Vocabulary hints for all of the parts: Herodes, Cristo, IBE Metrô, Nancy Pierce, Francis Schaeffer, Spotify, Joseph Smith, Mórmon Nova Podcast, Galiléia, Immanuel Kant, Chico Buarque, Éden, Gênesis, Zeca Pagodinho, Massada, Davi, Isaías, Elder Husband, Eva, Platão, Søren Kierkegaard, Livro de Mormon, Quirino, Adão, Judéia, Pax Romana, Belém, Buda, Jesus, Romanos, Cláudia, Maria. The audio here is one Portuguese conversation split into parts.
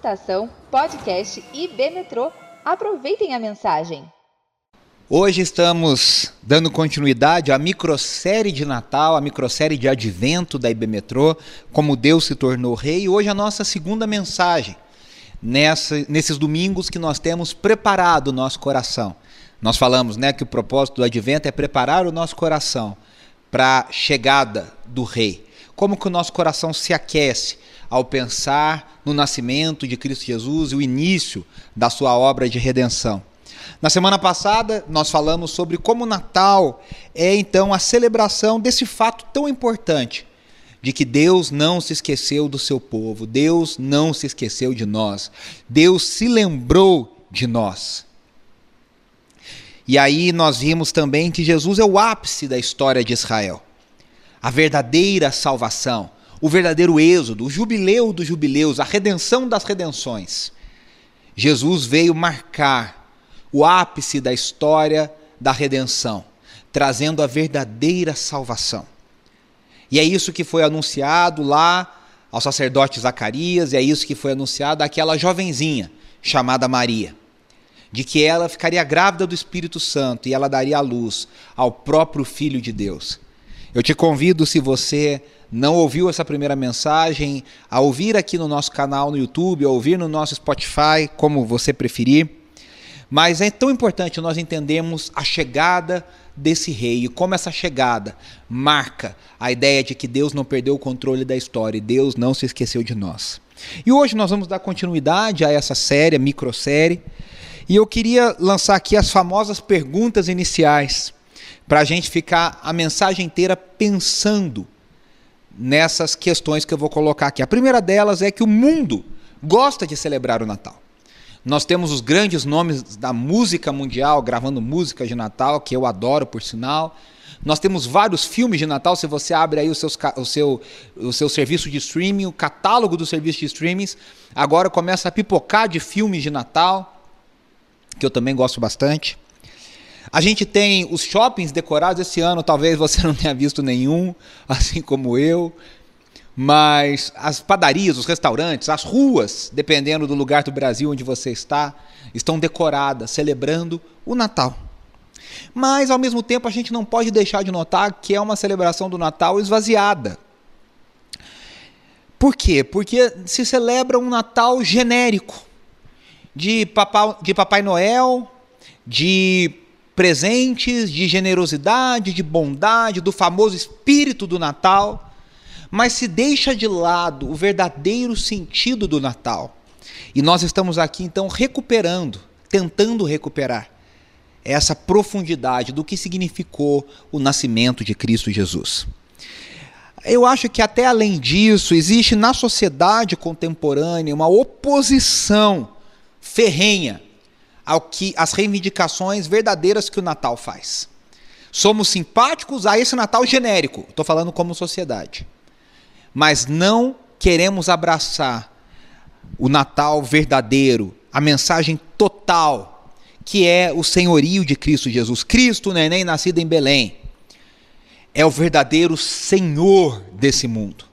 Estação Podcast IBE Metrô. Aproveitem a mensagem. Hoje estamos dando continuidade à microsérie de Natal, à microsérie de Advento da IBE Metrô, como Deus se tornou rei. Hoje a nossa segunda mensagem, nesses domingos que nós temos preparado o nosso coração. Nós falamos, que o propósito do Advento é preparar o nosso coração para a chegada do rei. Como que o nosso coração se aquece ao pensar no nascimento de Cristo Jesus e o início da sua obra de redenção. Na semana passada, nós falamos sobre como o Natal é, então, a celebração desse fato tão importante, de que Deus não se esqueceu do seu povo, Deus não se esqueceu de nós, Deus se lembrou de nós. E aí nós vimos também que Jesus é o ápice da história de Israel, a verdadeira salvação, o verdadeiro êxodo, o jubileu dos jubileus, a redenção das redenções. Jesus veio marcar o ápice da história da redenção, trazendo a verdadeira salvação. E é isso que foi anunciado lá ao sacerdote Zacarias, e é isso que foi anunciado àquela jovenzinha chamada Maria, de que ela ficaria grávida do Espírito Santo e ela daria à luz ao próprio Filho de Deus. Eu te convido, se você não ouviu essa primeira mensagem, a ouvir aqui no nosso canal no YouTube, a ouvir no nosso Spotify, como você preferir. Mas é tão importante nós entendermos a chegada desse rei e como essa chegada marca a ideia de que Deus não perdeu o controle da história e Deus não se esqueceu de nós. E hoje nós vamos dar continuidade a essa série, a microsérie, e eu queria lançar aqui as famosas perguntas iniciais para a gente ficar a mensagem inteira pensando nessas questões que eu vou colocar aqui. A primeira delas é que o mundo gosta de celebrar o Natal. Nós temos os grandes nomes da música mundial, gravando música de Natal, que eu adoro, por sinal. Nós temos vários filmes de Natal. Se você abre aí o seu serviço de streaming, o catálogo do serviço de streamings, agora começa a pipocar de filmes de Natal, que eu também gosto bastante. A gente tem os shoppings decorados esse ano, talvez você não tenha visto nenhum, assim como eu. Mas as padarias, os restaurantes, as ruas, dependendo do lugar do Brasil onde você está, estão decoradas, celebrando o Natal. Mas, ao mesmo tempo, a gente não pode deixar de notar que é uma celebração do Natal esvaziada. Por quê? Porque se celebra um Natal genérico, de Papai Noel, de presentes, de generosidade, de bondade, do famoso espírito do Natal. Mas se deixa de lado o verdadeiro sentido do Natal. E nós estamos aqui, então, tentando recuperar essa profundidade do que significou o nascimento de Cristo Jesus. Eu acho que, até além disso, existe na sociedade contemporânea uma oposição ferrenha às reivindicações verdadeiras que o Natal faz. Somos simpáticos a esse Natal genérico, estou falando como sociedade. Mas não queremos abraçar o Natal verdadeiro, a mensagem total, que é o senhorio de Cristo Jesus. Cristo, o neném nascido em Belém, é o verdadeiro Senhor desse mundo.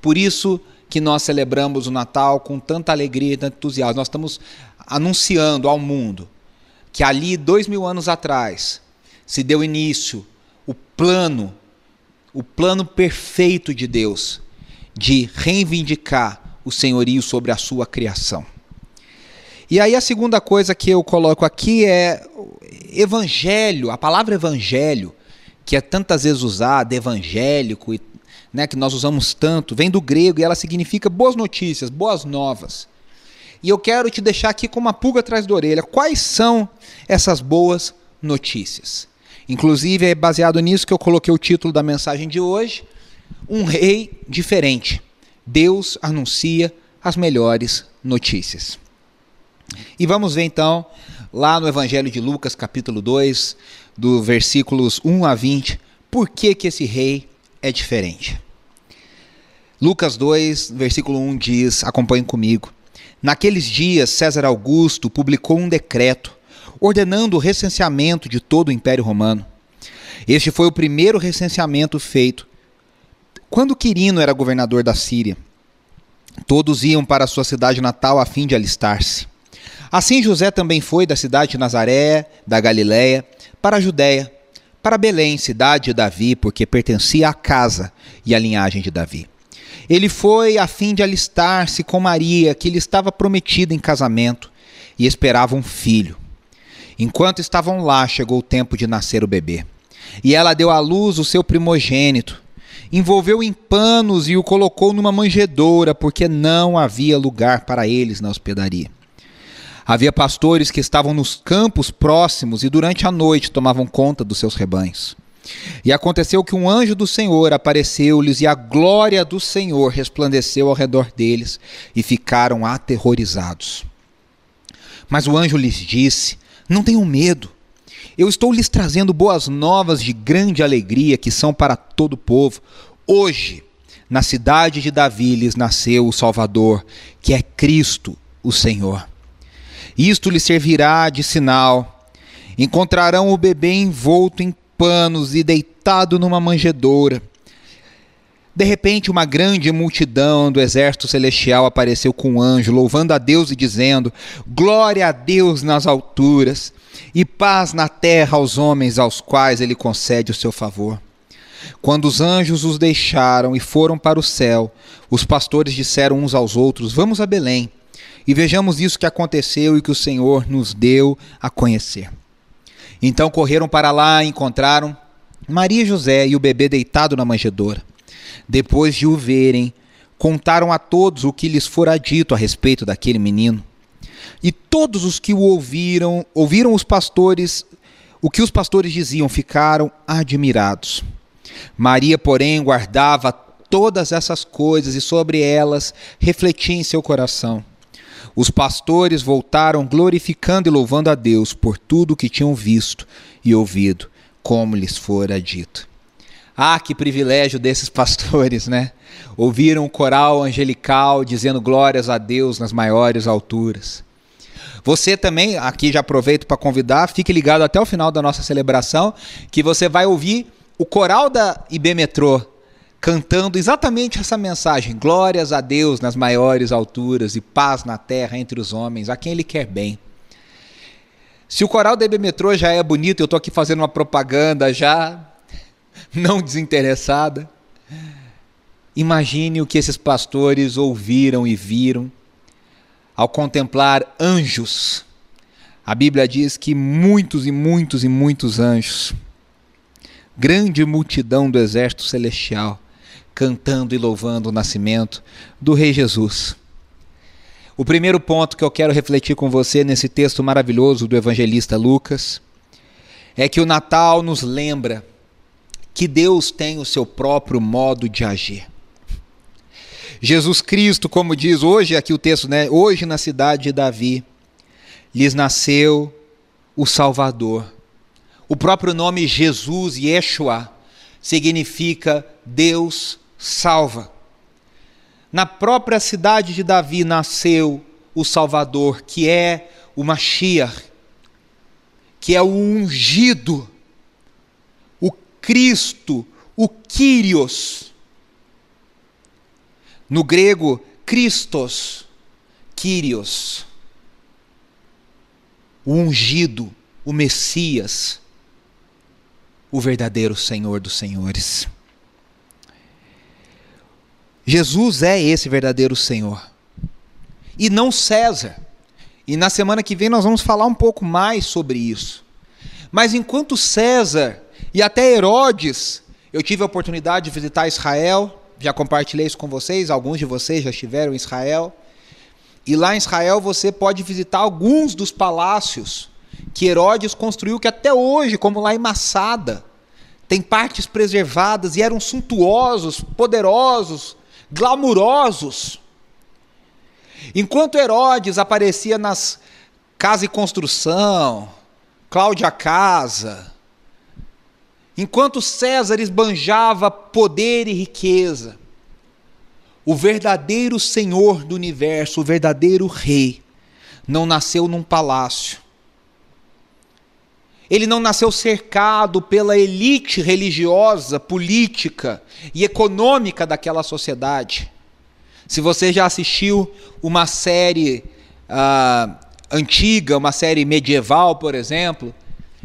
Por isso que nós celebramos o Natal com tanta alegria e tanto entusiasmo. Nós estamos anunciando ao mundo que ali, 2000 anos atrás, se deu início o plano perfeito de Deus, de reivindicar o senhorio sobre a sua criação. E aí a segunda coisa que eu coloco aqui é evangelho, a palavra evangelho, que é tantas vezes usada, evangélico, que nós usamos tanto, vem do grego e ela significa boas notícias, boas novas. E eu quero te deixar aqui com uma pulga atrás da orelha. Quais são essas boas notícias? Inclusive, é baseado nisso que eu coloquei o título da mensagem de hoje, um rei diferente. Deus anuncia as melhores notícias. E vamos ver então, lá no Evangelho de Lucas, capítulo 2, do versículos 1 a 20, por que esse rei é diferente. Lucas 2, versículo 1 diz, acompanhem comigo. Naqueles dias, César Augusto publicou um decreto, ordenando o recenseamento de todo o Império Romano. Este foi o primeiro recenseamento feito quando Quirino era governador da Síria. Todos iam para a sua cidade natal a fim de alistar-se. Assim José também foi da cidade de Nazaré, da Galiléia, para a Judéia, para Belém, cidade de Davi, porque pertencia à casa e à linhagem de Davi. Ele foi a fim de alistar-se com Maria, que lhe estava prometida em casamento, e esperava um filho. Enquanto estavam lá, chegou o tempo de nascer o bebê. E ela deu à luz o seu primogênito, envolveu em panos e o colocou numa manjedoura, porque não havia lugar para eles na hospedaria. Havia pastores que estavam nos campos próximos e durante a noite tomavam conta dos seus rebanhos. E aconteceu que um anjo do Senhor apareceu-lhes e a glória do Senhor resplandeceu ao redor deles e ficaram aterrorizados. Mas o anjo lhes disse: não tenham medo. Eu estou lhes trazendo boas novas de grande alegria que são para todo o povo. Hoje, na cidade de Davi, lhes nasceu o Salvador, que é Cristo, o Senhor. Isto lhes servirá de sinal. Encontrarão o bebê envolto em panos e deitado numa manjedoura. De repente, uma grande multidão do exército celestial apareceu com um anjo, louvando a Deus e dizendo: glória a Deus nas alturas e paz na terra aos homens aos quais ele concede o seu favor. Quando os anjos os deixaram e foram para o céu, os pastores disseram uns aos outros: vamos a Belém e vejamos isso que aconteceu e que o Senhor nos deu a conhecer. Então correram para lá e encontraram Maria e José e o bebê deitado na manjedoura. Depois de o verem, contaram a todos o que lhes fora dito a respeito daquele menino. E todos os que o ouviram os pastores, o que os pastores diziam, ficaram admirados. Maria, porém, guardava todas essas coisas e sobre elas refletia em seu coração. Os pastores voltaram glorificando e louvando a Deus por tudo o que tinham visto e ouvido, como lhes fora dito. Ah, que privilégio desses pastores, né? Ouviram o coral angelical dizendo glórias a Deus nas maiores alturas. Você também, aqui já aproveito para convidar, fique ligado até o final da nossa celebração, que você vai ouvir o coral da IBE Metrô cantando exatamente essa mensagem: glórias a Deus nas maiores alturas e paz na terra entre os homens, a quem Ele quer bem. Se o coral da IBE Metrô já é bonito, eu estou aqui fazendo uma propaganda já... não desinteressada. Imagine o que esses pastores ouviram e viram ao contemplar anjos. A Bíblia diz que muitos e muitos e muitos anjos, grande multidão do exército celestial, cantando e louvando o nascimento do Rei Jesus. O primeiro ponto que eu quero refletir com você nesse texto maravilhoso do evangelista Lucas é que o Natal nos lembra que Deus tem o seu próprio modo de agir. Jesus Cristo, como diz hoje aqui o texto, né? Hoje na cidade de Davi, lhes nasceu o Salvador. O próprio nome Jesus, Yeshua, significa Deus salva. Na própria cidade de Davi nasceu o Salvador, que é o Mashiach, que é o ungido, Cristo, o Kyrios, no grego Christos, Kyrios, o ungido, o Messias, o verdadeiro Senhor dos senhores. Jesus é esse verdadeiro Senhor, e não César, e na semana que vem nós vamos falar um pouco mais sobre isso, mas enquanto César e até Herodes, eu tive a oportunidade de visitar Israel, já compartilhei isso com vocês, alguns de vocês já estiveram em Israel, e lá em Israel você pode visitar alguns dos palácios que Herodes construiu, que até hoje, como lá em Massada, tem partes preservadas e eram suntuosos, poderosos, glamurosos. Enquanto Herodes aparecia nas Casa e Construção, Cláudia Casa... Enquanto César esbanjava poder e riqueza, o verdadeiro Senhor do universo, o verdadeiro Rei, não nasceu num palácio. Ele não nasceu cercado pela elite religiosa, política e econômica daquela sociedade. Se você já assistiu uma série antiga, uma série medieval, por exemplo,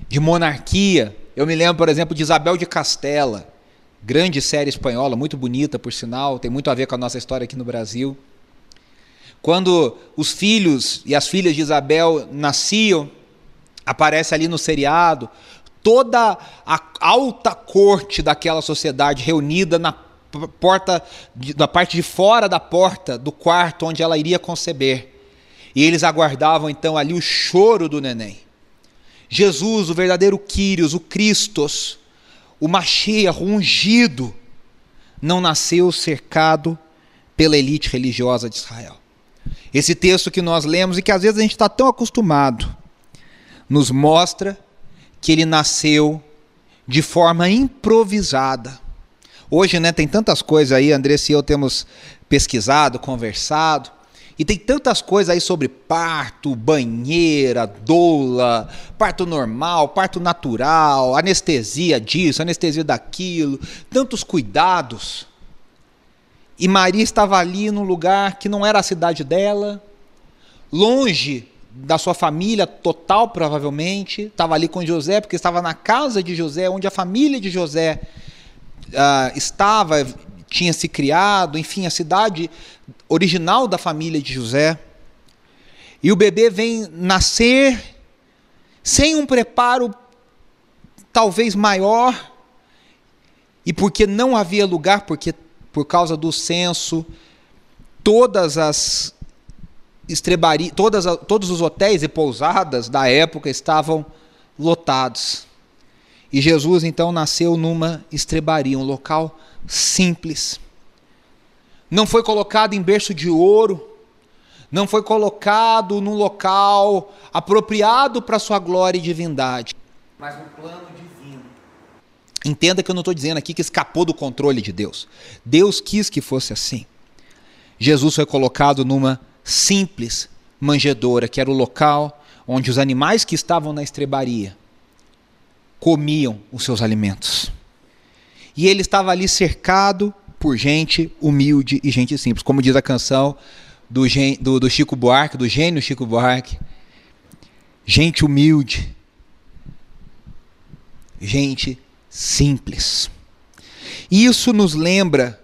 de monarquia, eu me lembro, por exemplo, de Isabel de Castela, grande série espanhola, muito bonita, por sinal, tem muito a ver com a nossa história aqui no Brasil. Quando os filhos e as filhas de Isabel nasciam, aparece ali no seriado toda a alta corte daquela sociedade reunida na porta, na parte de fora da porta do quarto onde ela iria conceber. E eles aguardavam então ali o choro do neném. Jesus, o verdadeiro Kyrios, o Christos, o Mashiach, o ungido, não nasceu cercado pela elite religiosa de Israel. Esse texto que nós lemos e que às vezes a gente está tão acostumado, nos mostra que ele nasceu de forma improvisada. Hoje, né, tem tantas coisas aí, André e eu temos pesquisado, conversado, e tem tantas coisas aí sobre parto, banheira, doula, parto normal, parto natural, anestesia disso, anestesia daquilo, tantos cuidados. E Maria estava ali num lugar que não era a cidade dela, longe da sua família total, provavelmente. Estava ali com José, porque estava na casa de José, onde a família de José estava, tinha se criado, enfim, a cidade original da família de José. E o bebê vem nascer sem um preparo talvez maior, e porque não havia lugar, porque por causa do censo, todos os hotéis e pousadas da época estavam lotados. E Jesus então nasceu numa estrebaria, um local simples. Não foi colocado em berço de ouro, não foi colocado num local apropriado para sua glória e divindade, mas no plano divino. Entenda que eu não estou dizendo aqui que escapou do controle de Deus. Deus quis que fosse assim. Jesus foi colocado numa simples manjedoura, que era o local onde os animais que estavam na estrebaria comiam os seus alimentos. E ele estava ali cercado por gente humilde e gente simples. Como diz a canção do Chico Buarque, do gênio Chico Buarque, gente humilde, gente simples. E isso nos lembra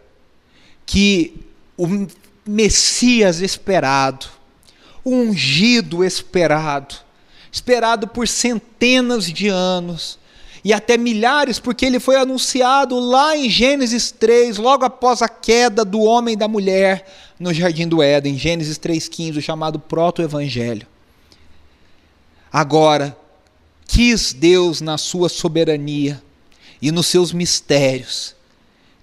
que o Messias esperado, o ungido esperado por centenas de anos, e até milhares, porque ele foi anunciado lá em Gênesis 3, logo após a queda do homem e da mulher no Jardim do Éden, Gênesis 3,15, o chamado proto-evangelho. Agora, quis Deus na sua soberania e nos seus mistérios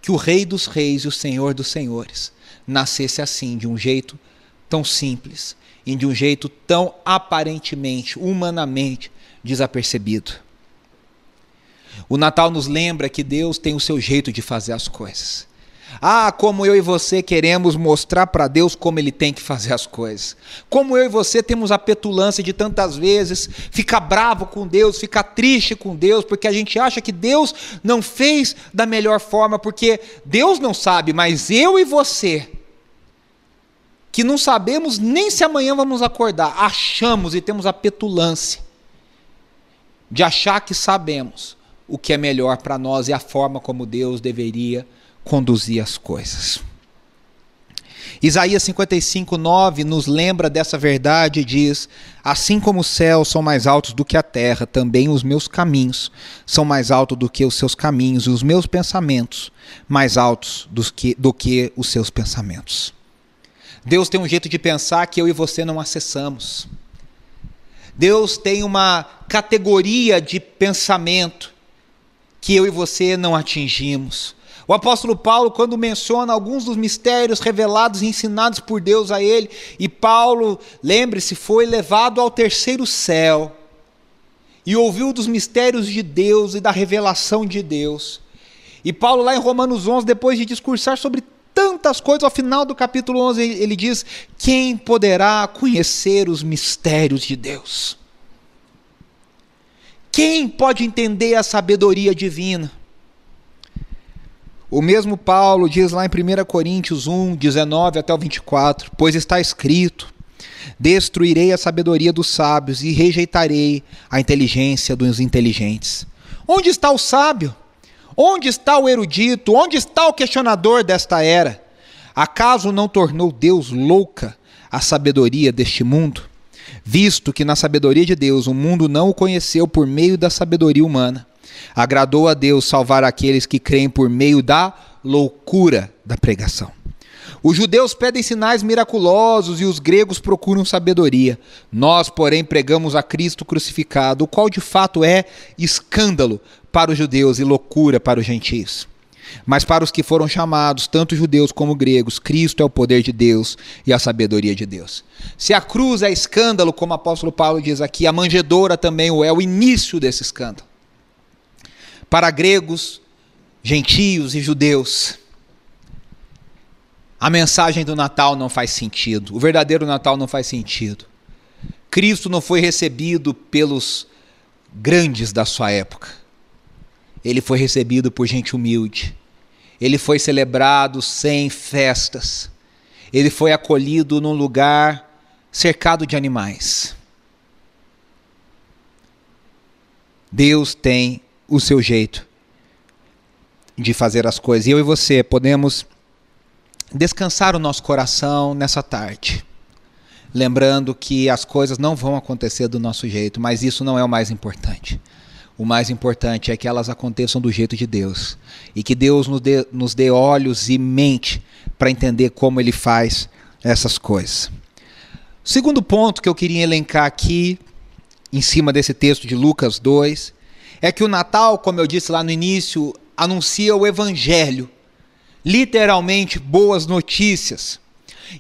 que o Rei dos Reis e o Senhor dos Senhores nascesse assim, de um jeito tão simples e de um jeito tão aparentemente, humanamente desapercebido. O Natal nos lembra que Deus tem o seu jeito de fazer as coisas. Ah, como eu e você queremos mostrar para Deus como Ele tem que fazer as coisas. Como eu e você temos a petulância de tantas vezes ficar bravo com Deus, ficar triste com Deus, porque a gente acha que Deus não fez da melhor forma, porque Deus não sabe, mas eu e você, que não sabemos nem se amanhã vamos acordar, achamos e temos a petulância de achar que sabemos o que é melhor para nós e a forma como Deus deveria conduzir as coisas. Isaías 55:9 nos lembra dessa verdade e diz: assim como os céus são mais altos do que a terra, também os meus caminhos são mais altos do que os seus caminhos, e os meus pensamentos mais altos do que os seus pensamentos. Deus tem um jeito de pensar que eu e você não acessamos. Deus tem uma categoria de pensamento que eu e você não atingimos. O apóstolo Paulo, quando menciona alguns dos mistérios revelados e ensinados por Deus a ele, e Paulo, lembre-se, foi levado ao terceiro céu, e ouviu dos mistérios de Deus e da revelação de Deus. E Paulo, lá em Romanos 11, depois de discursar sobre tantas coisas, ao final do capítulo 11, ele diz: quem poderá conhecer os mistérios de Deus? Quem pode entender a sabedoria divina? O mesmo Paulo diz lá em 1 Coríntios 1, 19 até o 24, pois está escrito, destruirei a sabedoria dos sábios e rejeitarei a inteligência dos inteligentes. Onde está o sábio? Onde está o erudito? Onde está o questionador desta era? Acaso não tornou Deus louca a sabedoria deste mundo? Visto que na sabedoria de Deus o mundo não o conheceu por meio da sabedoria humana, agradou a Deus salvar aqueles que creem por meio da loucura da pregação. Os judeus pedem sinais miraculosos e os gregos procuram sabedoria. Nós, porém, pregamos a Cristo crucificado, o qual de fato é escândalo para os judeus e loucura para os gentios. Mas para os que foram chamados, tanto judeus como gregos, Cristo é o poder de Deus e a sabedoria de Deus. Se a cruz é escândalo, como o apóstolo Paulo diz aqui, a manjedoura também o é, o início desse escândalo. Para gregos, gentios e judeus, a mensagem do Natal não faz sentido. O verdadeiro Natal não faz sentido. Cristo não foi recebido pelos grandes da sua época. Ele foi recebido por gente humilde. Ele foi celebrado sem festas. Ele foi acolhido num lugar cercado de animais. Deus tem o seu jeito de fazer as coisas. E eu e você podemos descansar o nosso coração nessa tarde, lembrando que as coisas não vão acontecer do nosso jeito, mas isso não é o mais importante. O mais importante é que elas aconteçam do jeito de Deus e que Deus nos dê olhos e mente para entender como Ele faz essas coisas. O segundo ponto que eu queria elencar aqui, em cima desse texto de Lucas 2, é que o Natal, como eu disse lá no início, anuncia o Evangelho. Literalmente, boas notícias.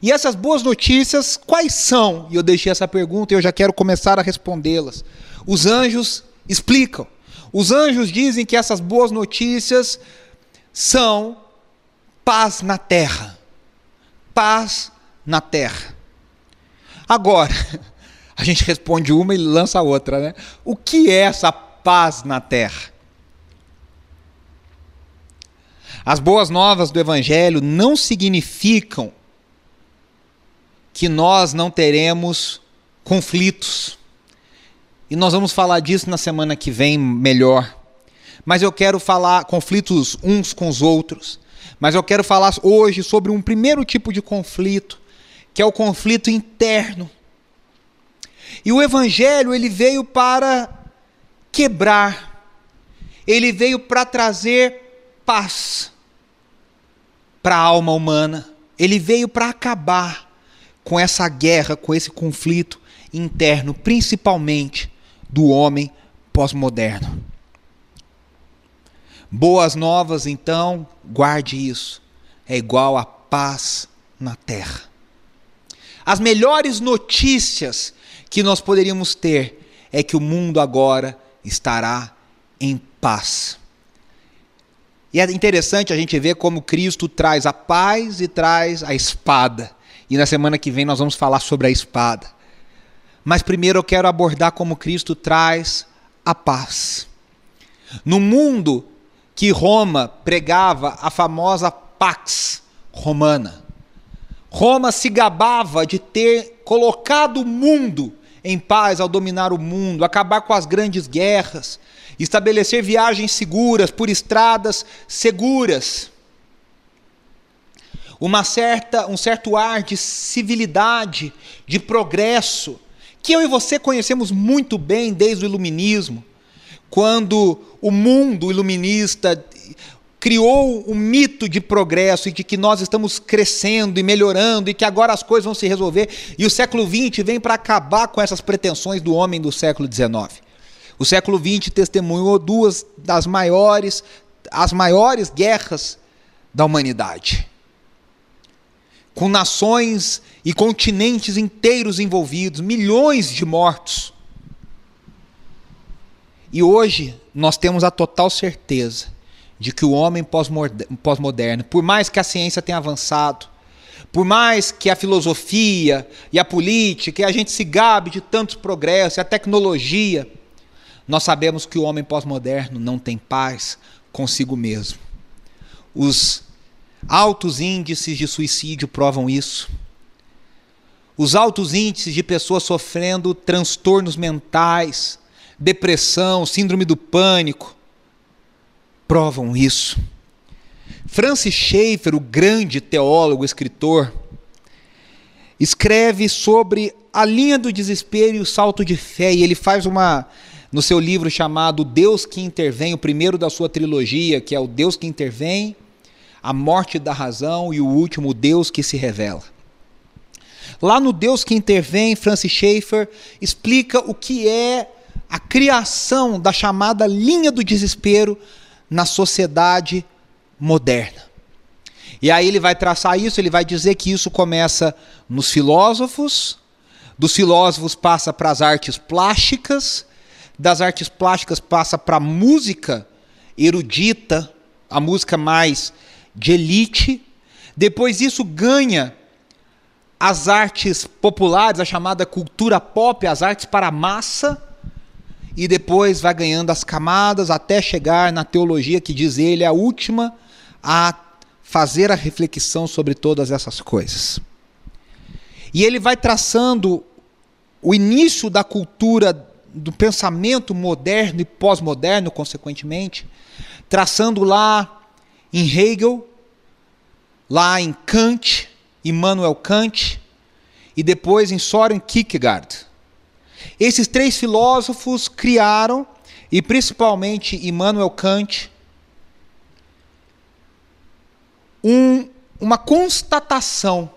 E essas boas notícias, quais são? E eu deixei essa pergunta e eu já quero começar a respondê-las. Os anjos explicam. Os anjos dizem que essas boas notícias são paz na terra. Paz na terra. Agora, a gente responde uma e lança a outra, né? O que é essa paz na terra? As boas novas do Evangelho não significam que nós não teremos conflitos. E nós vamos falar disso na semana que vem melhor. Mas eu quero falar conflitos uns com os outros. Mas eu quero falar hoje sobre um primeiro tipo de conflito, que é o conflito interno. E o Evangelho, ele veio para quebrar. Ele veio para trazer paz para a alma humana. Ele veio para acabar com essa guerra, com esse conflito interno, principalmente do homem pós-moderno. Boas novas, então, guarde isso, é igual a paz na terra. As melhores notícias que nós poderíamos ter é que o mundo agora estará em paz. E é interessante a gente ver como Cristo traz a paz e traz a espada. E na semana que vem nós vamos falar sobre a espada. Mas primeiro eu quero abordar como Cristo traz a paz. No mundo que Roma pregava a famosa Pax Romana, Roma se gabava de ter colocado o mundo em paz ao dominar o mundo, acabar com as grandes guerras, estabelecer viagens seguras, por estradas seguras. Um certo ar de civilidade, de progresso, que eu e você conhecemos muito bem desde o iluminismo, quando o mundo iluminista criou um mito de progresso e de que nós estamos crescendo e melhorando e que agora as coisas vão se resolver. E o século XX vem para acabar com essas pretensões do homem do século XIX. O século XX testemunhou duas das maiores guerras da humanidade, com nações e continentes inteiros envolvidos, milhões de mortos. E hoje nós temos a total certeza de que o homem pós-moderno, por mais que a ciência tenha avançado, por mais que a filosofia e a política, e a gente se gabe de tantos progressos, e a tecnologia, nós sabemos que o homem pós-moderno não tem paz consigo mesmo. Os altos índices de suicídio provam isso. Os altos índices de pessoas sofrendo transtornos mentais, depressão, síndrome do pânico, provam isso. Francis Schaeffer, o grande teólogo, escritor, escreve sobre a linha do desespero e o salto de fé, e ele faz uma, no seu livro chamado Deus que Intervém, o primeiro da sua trilogia, que é o Deus que Intervém, a morte da razão e o último, o Deus que se revela. Lá no Deus que Intervém, Francis Schaeffer explica o que é a criação da chamada linha do desespero na sociedade moderna. E aí ele vai traçar isso, ele vai dizer que isso começa nos filósofos, dos filósofos passa para as artes plásticas, das artes plásticas passa para a música erudita, a música mais de elite, depois isso ganha as artes populares, a chamada cultura pop, as artes para a massa, e depois vai ganhando as camadas até chegar na teologia, que diz ele a última a fazer a reflexão sobre todas essas coisas. E ele vai traçando o início da cultura do pensamento moderno e pós-moderno, consequentemente, traçando lá em Hegel, lá em Kant, Immanuel Kant, e depois em Søren Kierkegaard. Esses três filósofos criaram, e principalmente Immanuel Kant, uma constatação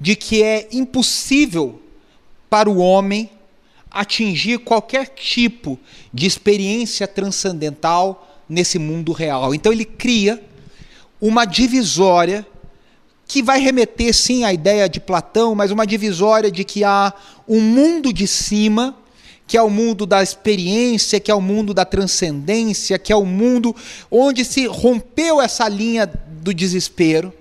de que é impossível para o homem atingir qualquer tipo de experiência transcendental nesse mundo real. Então ele cria uma divisória que vai remeter sim à ideia de Platão, mas uma divisória de que há um mundo de cima, que é o mundo da experiência, que é o mundo da transcendência, que é o mundo onde se rompeu essa linha do desespero,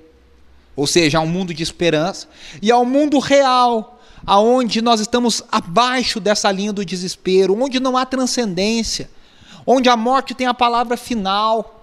ou seja, há um mundo de esperança, e há um mundo real, onde nós estamos abaixo dessa linha do desespero, onde não há transcendência, onde a morte tem a palavra final.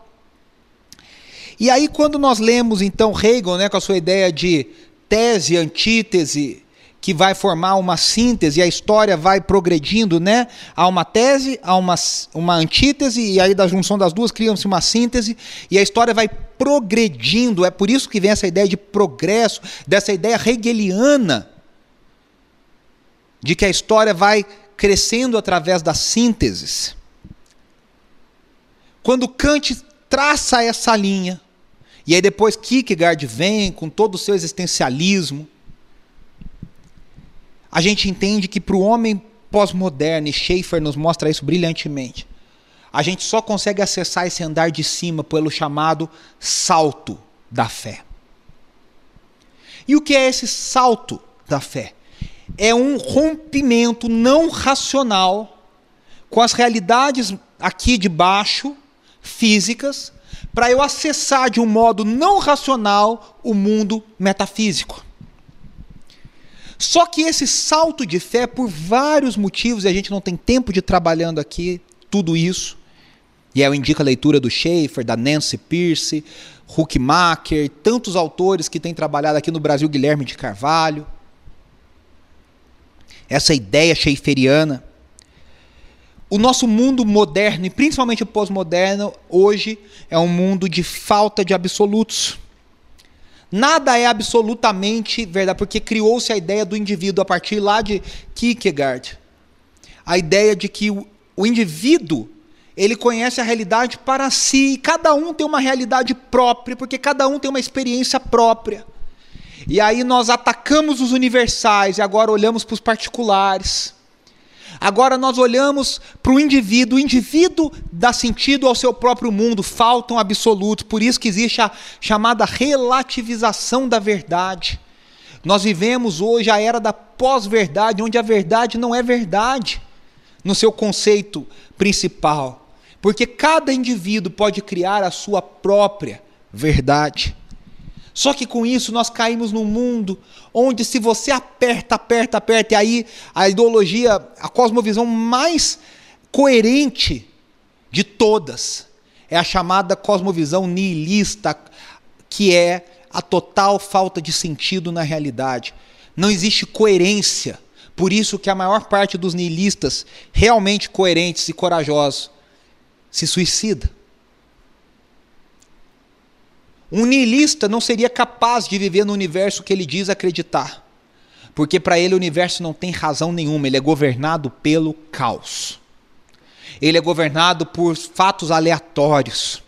E aí quando nós lemos então Hegel, né, com a sua ideia de tese, antítese, que vai formar uma síntese, a história vai progredindo, né? Há uma tese, há uma antítese, e aí da junção das duas cria-se uma síntese, e a história vai progredindo. É por isso que vem essa ideia de progresso, dessa ideia hegeliana, de que a história vai crescendo através das sínteses. Quando Kant traça essa linha, e aí depois Kierkegaard vem com todo o seu existencialismo, a gente entende que para o homem pós-moderno, e Schaeffer nos mostra isso brilhantemente, a gente só consegue acessar esse andar de cima pelo chamado salto da fé. E o que é esse salto da fé? É um rompimento não racional com as realidades aqui de baixo, físicas, para eu acessar de um modo não racional o mundo metafísico. Só que esse salto de fé, por vários motivos, e a gente não tem tempo de ir trabalhando aqui tudo isso, e aí eu indico a leitura do Schaeffer, da Nancy Pierce, Huckmacher, tantos autores que têm trabalhado aqui no Brasil, Guilherme de Carvalho, essa ideia schaefferiana. O nosso mundo moderno, e principalmente o pós-moderno, hoje é um mundo de falta de absolutos. Nada é absolutamente verdade, porque criou-se a ideia do indivíduo a partir lá de Kierkegaard. A ideia de que o indivíduo, ele conhece a realidade para si, e cada um tem uma realidade própria, porque cada um tem uma experiência própria. E aí nós atacamos os universais, e agora olhamos para os particulares. Agora nós olhamos para o indivíduo dá sentido ao seu próprio mundo, faltam absolutos, por isso que existe a chamada relativização da verdade. Nós vivemos hoje a era da pós-verdade, onde a verdade não é verdade no seu conceito principal, porque cada indivíduo pode criar a sua própria verdade. Só que com isso nós caímos num mundo onde se você aperta, aperta, aperta, e aí a ideologia, a cosmovisão mais coerente de todas é a chamada cosmovisão nihilista, que é a total falta de sentido na realidade. Não existe coerência. Por isso que a maior parte dos nihilistas, realmente coerentes e corajosos, se suicida. Um nihilista não seria capaz de viver no universo que ele diz acreditar, porque para ele o universo não tem razão nenhuma, ele é governado pelo caos. Ele é governado por fatos aleatórios.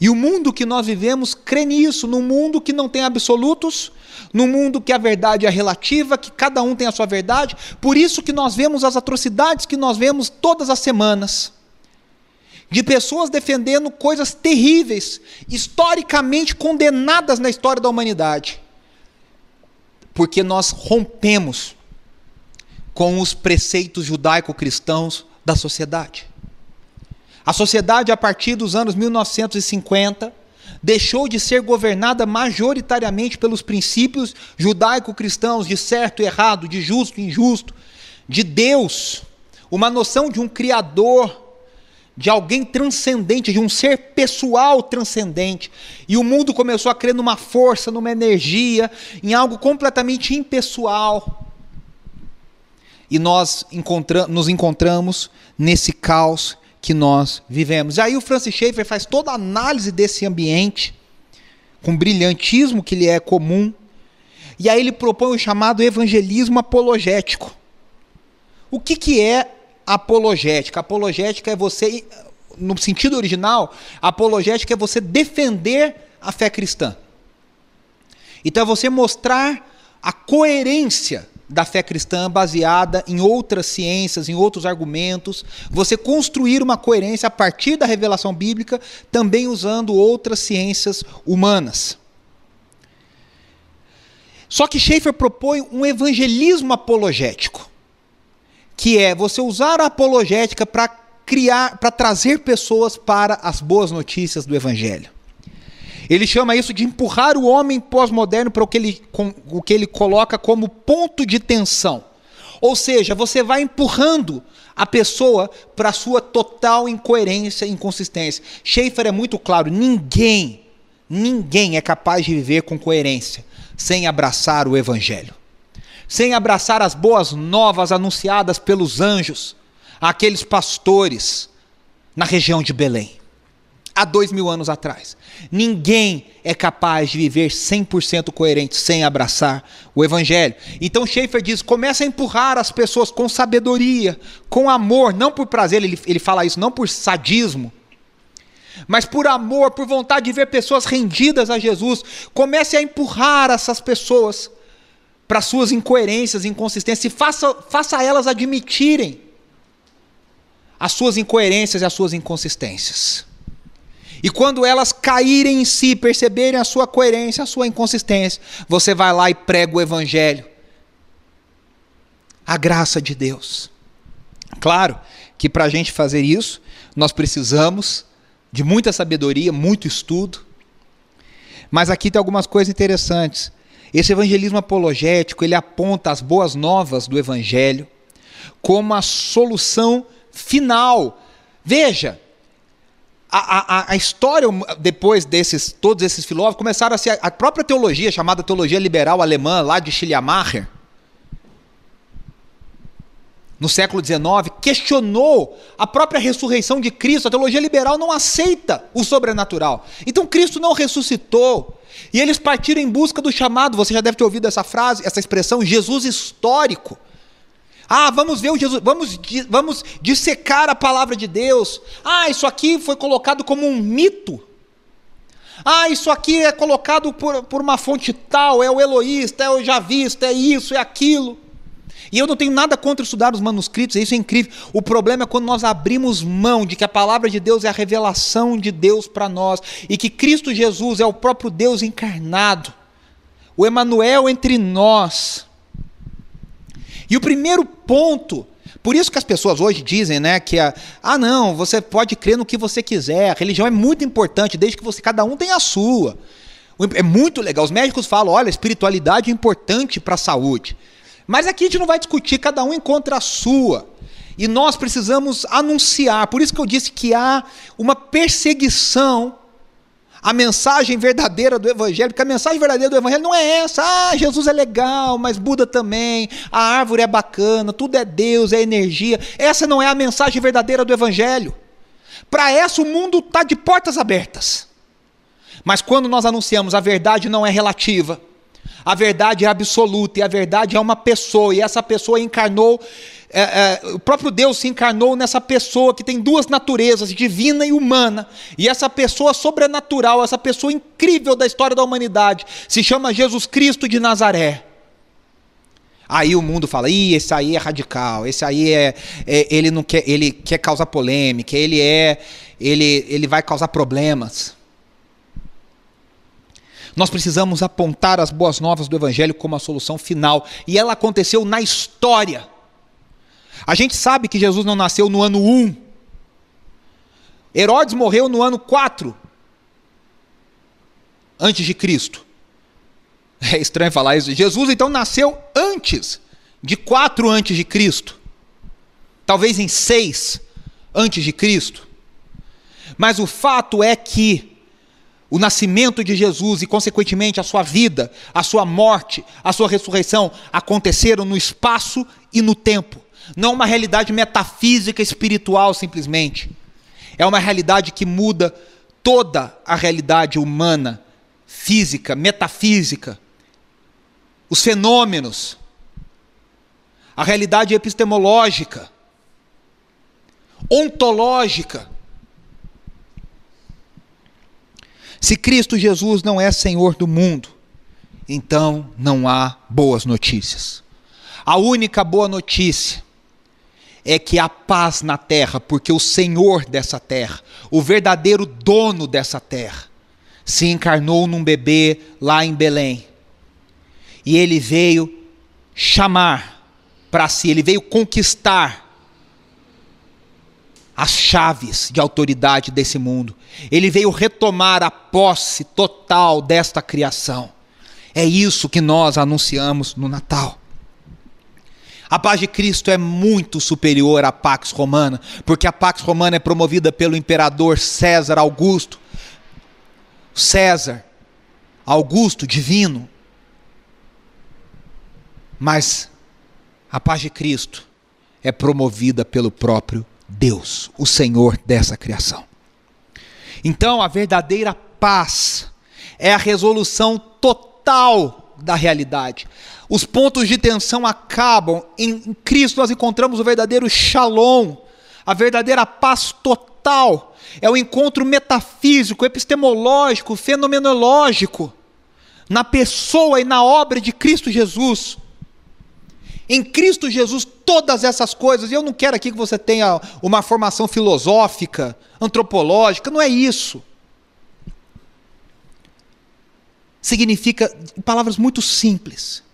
E o mundo que nós vivemos crê nisso, num mundo que não tem absolutos, num mundo que a verdade é relativa, que cada um tem a sua verdade. Por isso que nós vemos as atrocidades que nós vemos todas as semanas, de pessoas defendendo coisas terríveis, historicamente condenadas na história da humanidade. Porque nós rompemos com os preceitos judaico-cristãos da sociedade. A sociedade, a partir dos anos 1950, deixou de ser governada majoritariamente pelos princípios judaico-cristãos de certo e errado, de justo e injusto, de Deus, uma noção de um Criador, de alguém transcendente, de um ser pessoal transcendente. E o mundo começou a crer numa força, numa energia, em algo completamente impessoal. E nós nos encontramos nesse caos que nós vivemos. E aí o Francis Schaeffer faz toda a análise desse ambiente, com brilhantismo que lhe é comum, e aí ele propõe o chamado evangelismo apologético. O que é apologética? Apologética é você, no sentido original, apologética é você defender a fé cristã. Então é você mostrar a coerência da fé cristã baseada em outras ciências, em outros argumentos, você construir uma coerência a partir da revelação bíblica, também usando outras ciências humanas. Só que Schaeffer propõe um evangelismo apologético, que é você usar a apologética para trazer pessoas para as boas notícias do evangelho. Ele chama isso de empurrar o homem pós-moderno para o que ele coloca como ponto de tensão. Ou seja, você vai empurrando a pessoa para a sua total incoerência e inconsistência. Schaeffer é muito claro, ninguém é capaz de viver com coerência sem abraçar o evangelho. Sem abraçar as boas novas anunciadas pelos anjos, àqueles pastores na região de Belém. Há 2000 anos atrás. Ninguém é capaz de viver 100% coerente sem abraçar o evangelho. Então Schaeffer diz, começa a empurrar as pessoas com sabedoria, com amor, não por prazer, ele fala isso, não por sadismo, mas por amor, por vontade de ver pessoas rendidas a Jesus. Comece a empurrar essas pessoas para suas incoerências, inconsistências, e faça elas admitirem as suas incoerências e as suas inconsistências. E quando elas caírem em si, perceberem a sua coerência, a sua inconsistência, você vai lá e prega o evangelho. A graça de Deus. Claro que para a gente fazer isso, nós precisamos de muita sabedoria, muito estudo. Mas aqui tem algumas coisas interessantes. Esse evangelismo apologético, ele aponta as boas novas do evangelho como a solução final. Veja, a história, depois desses, todos esses filósofos, começaram a ser a própria teologia, chamada teologia liberal alemã, lá de Huckmacher, no século XIX, questionou a própria ressurreição de Cristo. A teologia liberal não aceita o sobrenatural. Então Cristo não ressuscitou. E eles partiram em busca do chamado, você já deve ter ouvido essa frase, essa expressão, Jesus histórico. Ah, vamos ver o Jesus, vamos dissecar a palavra de Deus. Ah, isso aqui foi colocado como um mito. Ah, isso aqui é colocado por uma fonte tal, é o eloísta, é o javista, é isso, é aquilo. E eu não tenho nada contra estudar os manuscritos, isso é incrível. O problema é quando nós abrimos mão de que a palavra de Deus é a revelação de Deus para nós, e que Cristo Jesus é o próprio Deus encarnado, o Immanuel entre nós. E o primeiro ponto, por isso que as pessoas hoje dizem, né, que não, você pode crer no que você quiser, a religião é muito importante, desde que você, cada um tem a sua. É muito legal, os médicos falam, olha, espiritualidade é importante para a saúde. Mas aqui a gente não vai discutir, cada um encontra a sua. E nós precisamos anunciar, por isso que eu disse que há uma perseguição a mensagem verdadeira do Evangelho, porque a mensagem verdadeira do Evangelho não é essa, ah, Jesus é legal, mas Buda também, a árvore é bacana, tudo é Deus, é energia, essa não é a mensagem verdadeira do Evangelho. Para essa o mundo está de portas abertas, mas quando nós anunciamos a verdade não é relativa, a verdade é absoluta e a verdade é uma pessoa, e essa pessoa encarnou, o próprio Deus se encarnou nessa pessoa que tem duas naturezas, divina e humana, e essa pessoa sobrenatural, essa pessoa incrível da história da humanidade, se chama Jesus Cristo de Nazaré. Aí o mundo fala, ih, esse aí é radical, esse aí ele não quer, ele quer causar polêmica, ele vai causar problemas. Nós precisamos apontar as boas novas do Evangelho como a solução final. E ela aconteceu na história. A gente sabe que Jesus não nasceu no ano 1. Herodes morreu no ano 4. Antes de Cristo. É estranho falar isso. Jesus então nasceu antes de 4 antes de Cristo. Talvez em 6 antes de Cristo. Mas o fato é que o nascimento de Jesus e, consequentemente, a sua vida, a sua morte, a sua ressurreição, aconteceram no espaço e no tempo. Não é uma realidade metafísica, espiritual, simplesmente. É uma realidade que muda toda a realidade humana, física, metafísica, os fenômenos, a realidade epistemológica, ontológica. Se Cristo Jesus não é Senhor do mundo, então não há boas notícias. A única boa notícia é que há paz na terra, porque o Senhor dessa terra, o verdadeiro dono dessa terra, se encarnou num bebê lá em Belém. E ele veio chamar para si, ele veio conquistar as chaves de autoridade desse mundo. Ele veio retomar a posse total desta criação. É isso que nós anunciamos no Natal. A paz de Cristo é muito superior à Pax Romana, porque a Pax Romana é promovida pelo imperador César Augusto. César Augusto, divino. Mas a paz de Cristo é promovida pelo próprio Deus, o Senhor dessa criação. Então, a verdadeira paz é a resolução total da realidade. Os pontos de tensão acabam. Em Cristo nós encontramos o verdadeiro shalom, a verdadeira paz total. É o encontro metafísico, epistemológico, fenomenológico, na pessoa e na obra de Cristo Jesus. Em Cristo Jesus, todas essas coisas, e eu não quero aqui que você tenha uma formação filosófica, antropológica, não é isso. Significa, em palavras muito simples,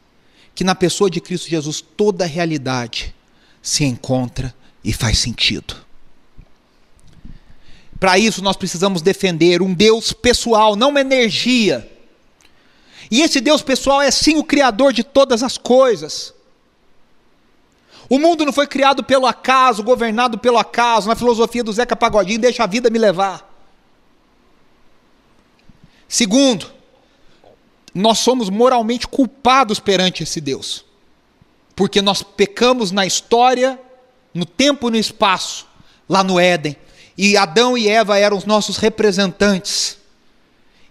que na pessoa de Cristo Jesus, toda a realidade se encontra e faz sentido. Para isso, nós precisamos defender um Deus pessoal, não uma energia. E esse Deus pessoal é sim o Criador de todas as coisas. O mundo não foi criado pelo acaso, governado pelo acaso, na filosofia do Zeca Pagodinho, deixa a vida me levar. Segundo, nós somos moralmente culpados perante esse Deus, porque nós pecamos na história, no tempo e no espaço, lá no Éden, e Adão e Eva eram os nossos representantes,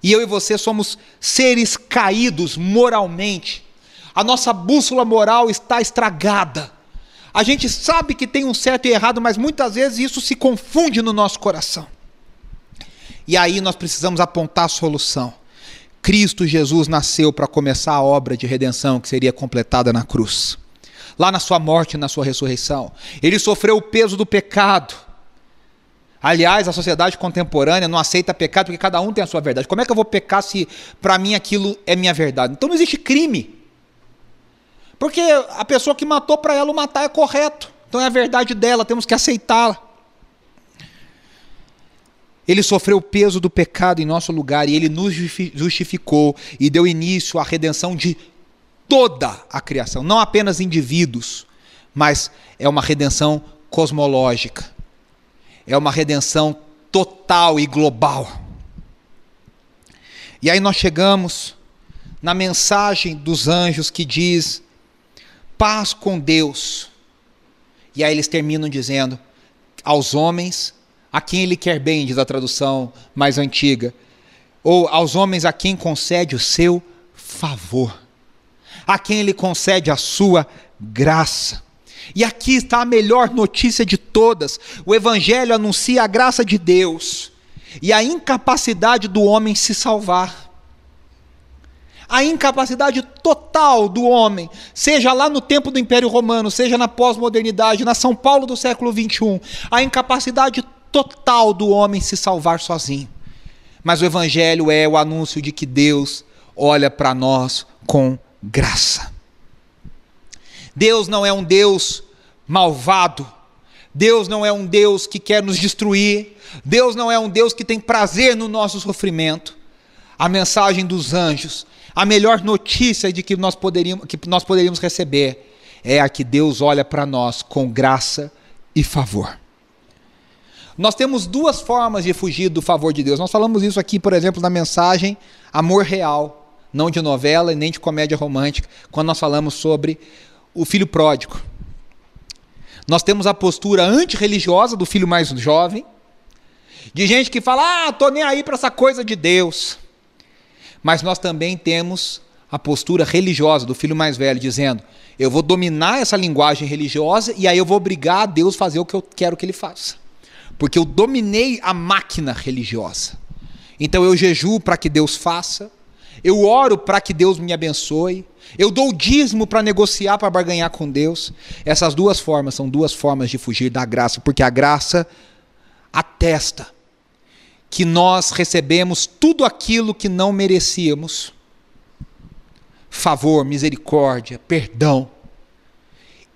e eu e você somos seres caídos moralmente, a nossa bússola moral está estragada. A gente sabe que tem um certo e errado, mas muitas vezes isso se confunde no nosso coração. E aí nós precisamos apontar a solução. Cristo Jesus nasceu para começar a obra de redenção que seria completada na cruz. Lá na sua morte e na sua ressurreição. Ele sofreu o peso do pecado. Aliás, a sociedade contemporânea não aceita pecado porque cada um tem a sua verdade. Como é que eu vou pecar se para mim aquilo é minha verdade? Então não existe crime. Porque a pessoa que matou, para ela o matar é correto. Então é a verdade dela, temos que aceitá-la. Ele sofreu o peso do pecado em nosso lugar e ele nos justificou e deu início à redenção de toda a criação. Não apenas indivíduos, mas é uma redenção cosmológica. É uma redenção total e global. E aí nós chegamos na mensagem dos anjos que diz paz com Deus. E aí eles terminam dizendo aos homens a quem ele quer bem, diz a tradução mais antiga, ou aos homens a quem concede o seu favor, a quem ele concede a sua graça. E aqui está a melhor notícia de todas. O evangelho anuncia a graça de Deus e a incapacidade do homem se salvar. A incapacidade total do homem, seja lá no tempo do Império Romano, seja na pós-modernidade, na São Paulo do século XXI, a incapacidade total do homem se salvar sozinho. Mas o evangelho é o anúncio de que Deus olha para nós com graça. Deus não é um Deus malvado. Deus não é um Deus que quer nos destruir. Deus não é um Deus que tem prazer no nosso sofrimento. A mensagem dos anjos, a melhor notícia de que nós poderíamos receber, é a que Deus olha para nós com graça e favor. Nós temos duas formas de fugir do favor de Deus. Nós falamos isso aqui, por exemplo, na mensagem Amor Real, não de novela e nem de comédia romântica, quando nós falamos sobre o filho pródigo. Nós temos a postura antirreligiosa do filho mais jovem, de gente que fala, tô nem aí para essa coisa de Deus. Mas nós também temos a postura religiosa do filho mais velho, dizendo, eu vou dominar essa linguagem religiosa e aí eu vou obrigar a Deus a fazer o que eu quero que ele faça. Porque eu dominei a máquina religiosa. Então eu jejuo para que Deus faça, eu oro para que Deus me abençoe, eu dou o dízimo para negociar, para barganhar com Deus. Essas duas formas são duas formas de fugir da graça, porque a graça atesta que nós recebemos tudo aquilo que não merecíamos. Favor, misericórdia, perdão.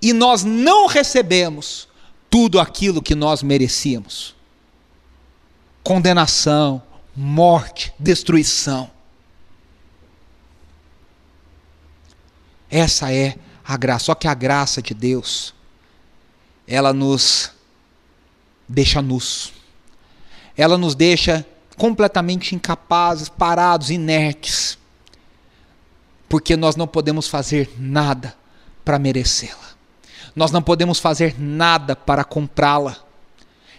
E nós não recebemos tudo aquilo que nós merecíamos. Condenação, morte, destruição. Essa é a graça. Só que a graça de Deus, ela nos deixa nus. Ela nos deixa completamente incapazes, parados, inertes, porque nós não podemos fazer nada para merecê-la. Nós não podemos fazer nada para comprá-la.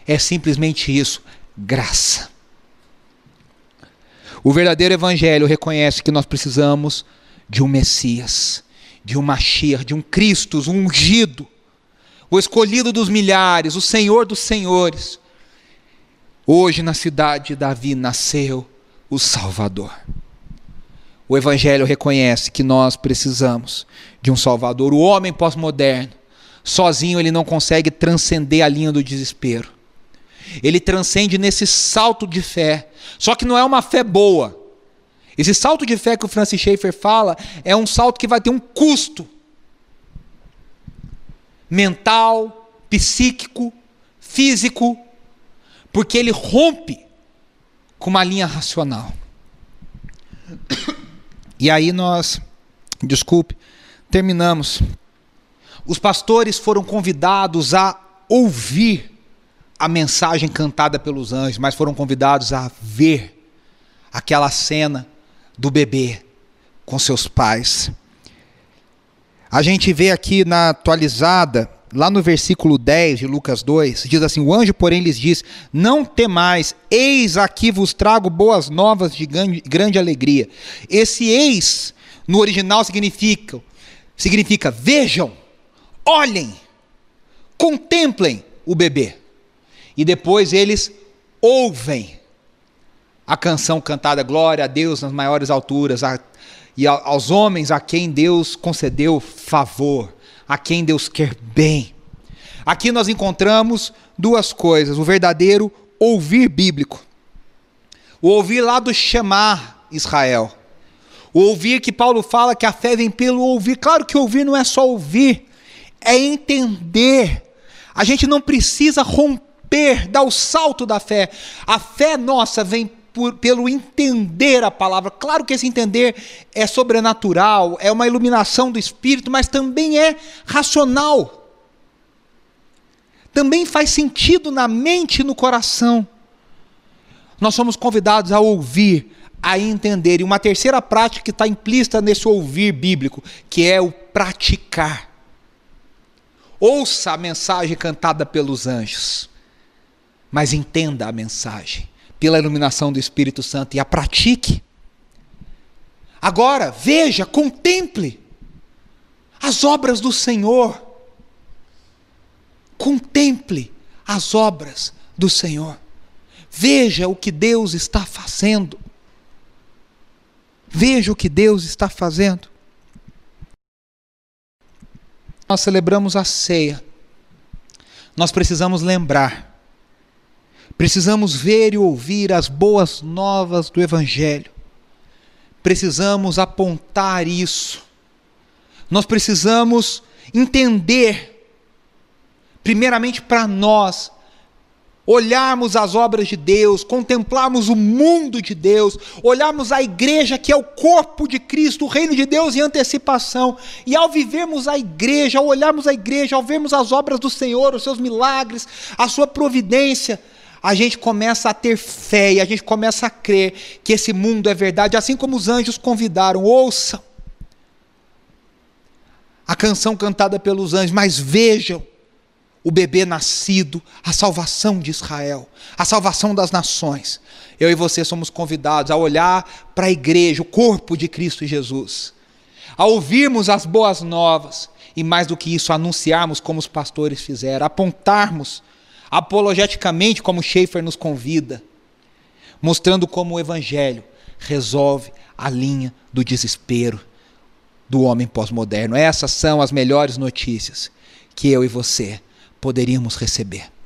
É simplesmente isso, graça. O verdadeiro evangelho reconhece que nós precisamos de um Messias, de um Mashiach, de um Cristo, um ungido, o escolhido dos milhares, o Senhor dos senhores. Hoje na cidade de Davi nasceu o Salvador. O evangelho reconhece que nós precisamos de um Salvador. O homem pós-moderno, sozinho ele não consegue transcender a linha do desespero. Ele transcende nesse salto de fé, só que não é uma fé boa. Esse salto de fé que o Francis Schaeffer fala é um salto que vai ter um custo mental, psíquico, físico, porque ele rompe com uma linha racional. E aí nós, desculpe, terminamos. Os pastores foram convidados a ouvir a mensagem cantada pelos anjos, mas foram convidados a ver aquela cena do bebê com seus pais. A gente vê aqui na atualizada, lá no versículo 10 de Lucas 2, diz assim, o anjo porém lhes diz, não temais, eis aqui vos trago boas novas de grande alegria. Esse eis, no original, significa vejam, olhem, contemplem o bebê. E depois eles ouvem a canção cantada, glória a Deus nas maiores alturas, e aos homens a quem Deus concedeu favor, a quem Deus quer bem. Aqui nós encontramos duas coisas, o verdadeiro ouvir bíblico, o ouvir lá do chamar Israel, o ouvir que Paulo fala que a fé vem pelo ouvir. Claro que ouvir não é só ouvir, é entender. A gente não precisa romper, dar o salto da fé. A fé nossa vem pelo entender a palavra. Claro que esse entender é sobrenatural, é uma iluminação do Espírito, mas também é racional. Também faz sentido na mente e no coração. Nós somos convidados a ouvir, a entender. E uma terceira prática que está implícita nesse ouvir bíblico, que é o praticar. Ouça a mensagem cantada pelos anjos, mas entenda a mensagem pela iluminação do Espírito Santo e a pratique. Agora, veja, contemple as obras do Senhor. Contemple as obras do Senhor. Veja o que Deus está fazendo. Veja o que Deus está fazendo. Nós celebramos a ceia. Nós precisamos lembrar. Precisamos ver e ouvir as boas novas do Evangelho. Precisamos apontar isso. Nós precisamos entender, primeiramente para nós, olharmos as obras de Deus, contemplarmos o mundo de Deus, olharmos a igreja que é o corpo de Cristo, o reino de Deus em antecipação, e ao vivermos a igreja, ao olharmos a igreja, ao vermos as obras do Senhor, os seus milagres, a sua providência, a gente começa a ter fé e a gente começa a crer que esse mundo é verdade, assim como os anjos convidaram, ouçam a canção cantada pelos anjos, mas vejam o bebê nascido, a salvação de Israel, a salvação das nações. Eu e você somos convidados a olhar para a igreja, o corpo de Cristo Jesus, a ouvirmos as boas novas e, mais do que isso, anunciarmos como os pastores fizeram, apontarmos apologeticamente, como Schaeffer nos convida, mostrando como o Evangelho resolve a linha do desespero do homem pós-moderno. Essas são as melhores notícias que eu e você poderíamos receber.